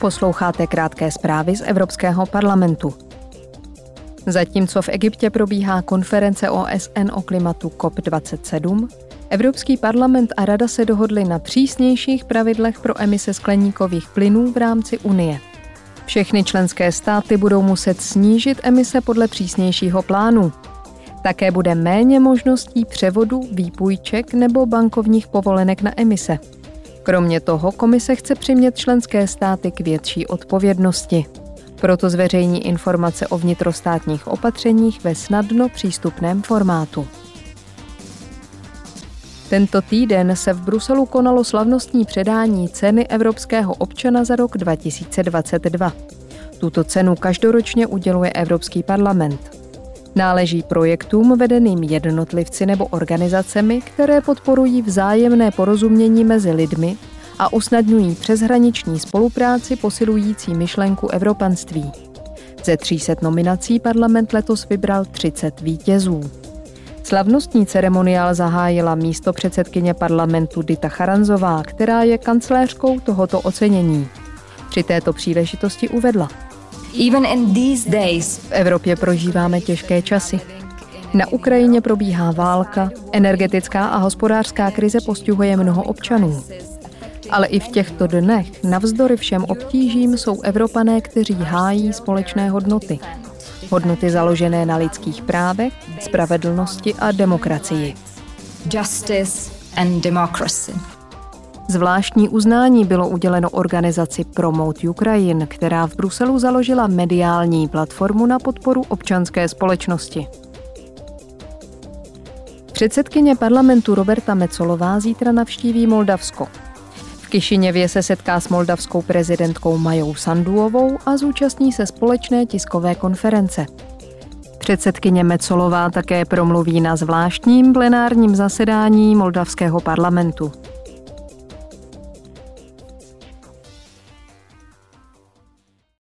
Posloucháte krátké zprávy z Evropského parlamentu. Zatímco v Egyptě probíhá konference OSN o klimatu COP27, Evropský parlament a Rada se dohodly na přísnějších pravidlech pro emise skleníkových plynů v rámci Unie. Všechny členské státy budou muset snížit emise podle přísnějšího plánu. Také bude méně možností převodu, výpůjček nebo bankovních povolenek na emise. Kromě toho komise chce přimět členské státy k větší odpovědnosti. Proto zveřejní informace o vnitrostátních opatřeních ve snadno přístupném formátu. Tento týden se v Bruselu konalo slavnostní předání ceny Evropského občana za rok 2022. Tuto cenu každoročně uděluje Evropský parlament. Náleží projektům vedeným jednotlivci nebo organizacemi, které podporují vzájemné porozumění mezi lidmi a usnadňují přeshraniční spolupráci posilující myšlenku evropanství. Ze 300 nominací parlament letos vybral 30 vítězů. Slavnostní ceremoniál zahájila místopředsedkyně parlamentu Dita Charanzová, která je kancléřkou tohoto ocenění. Při této příležitosti uvedla: Even in these days. V Evropě prožíváme těžké časy. Na Ukrajině probíhá válka, energetická a hospodářská krize postihuje mnoho občanů. Ale i v těchto dnech, navzdory všem obtížím, jsou Evropané, kteří hájí společné hodnoty. Hodnoty založené na lidských právech, spravedlnosti a demokracii. Justice and democracy. Zvláštní uznání bylo uděleno organizaci Promote Ukraine, která v Bruselu založila mediální platformu na podporu občanské společnosti. Předsedkyně parlamentu Roberta Metsolová zítra navštíví Moldavsko. V Kišiněvě se setká s moldavskou prezidentkou Majou Sanduovou a zúčastní se společné tiskové konference. Předsedkyně Metsolová také promluví na zvláštním plenárním zasedání moldavského parlamentu.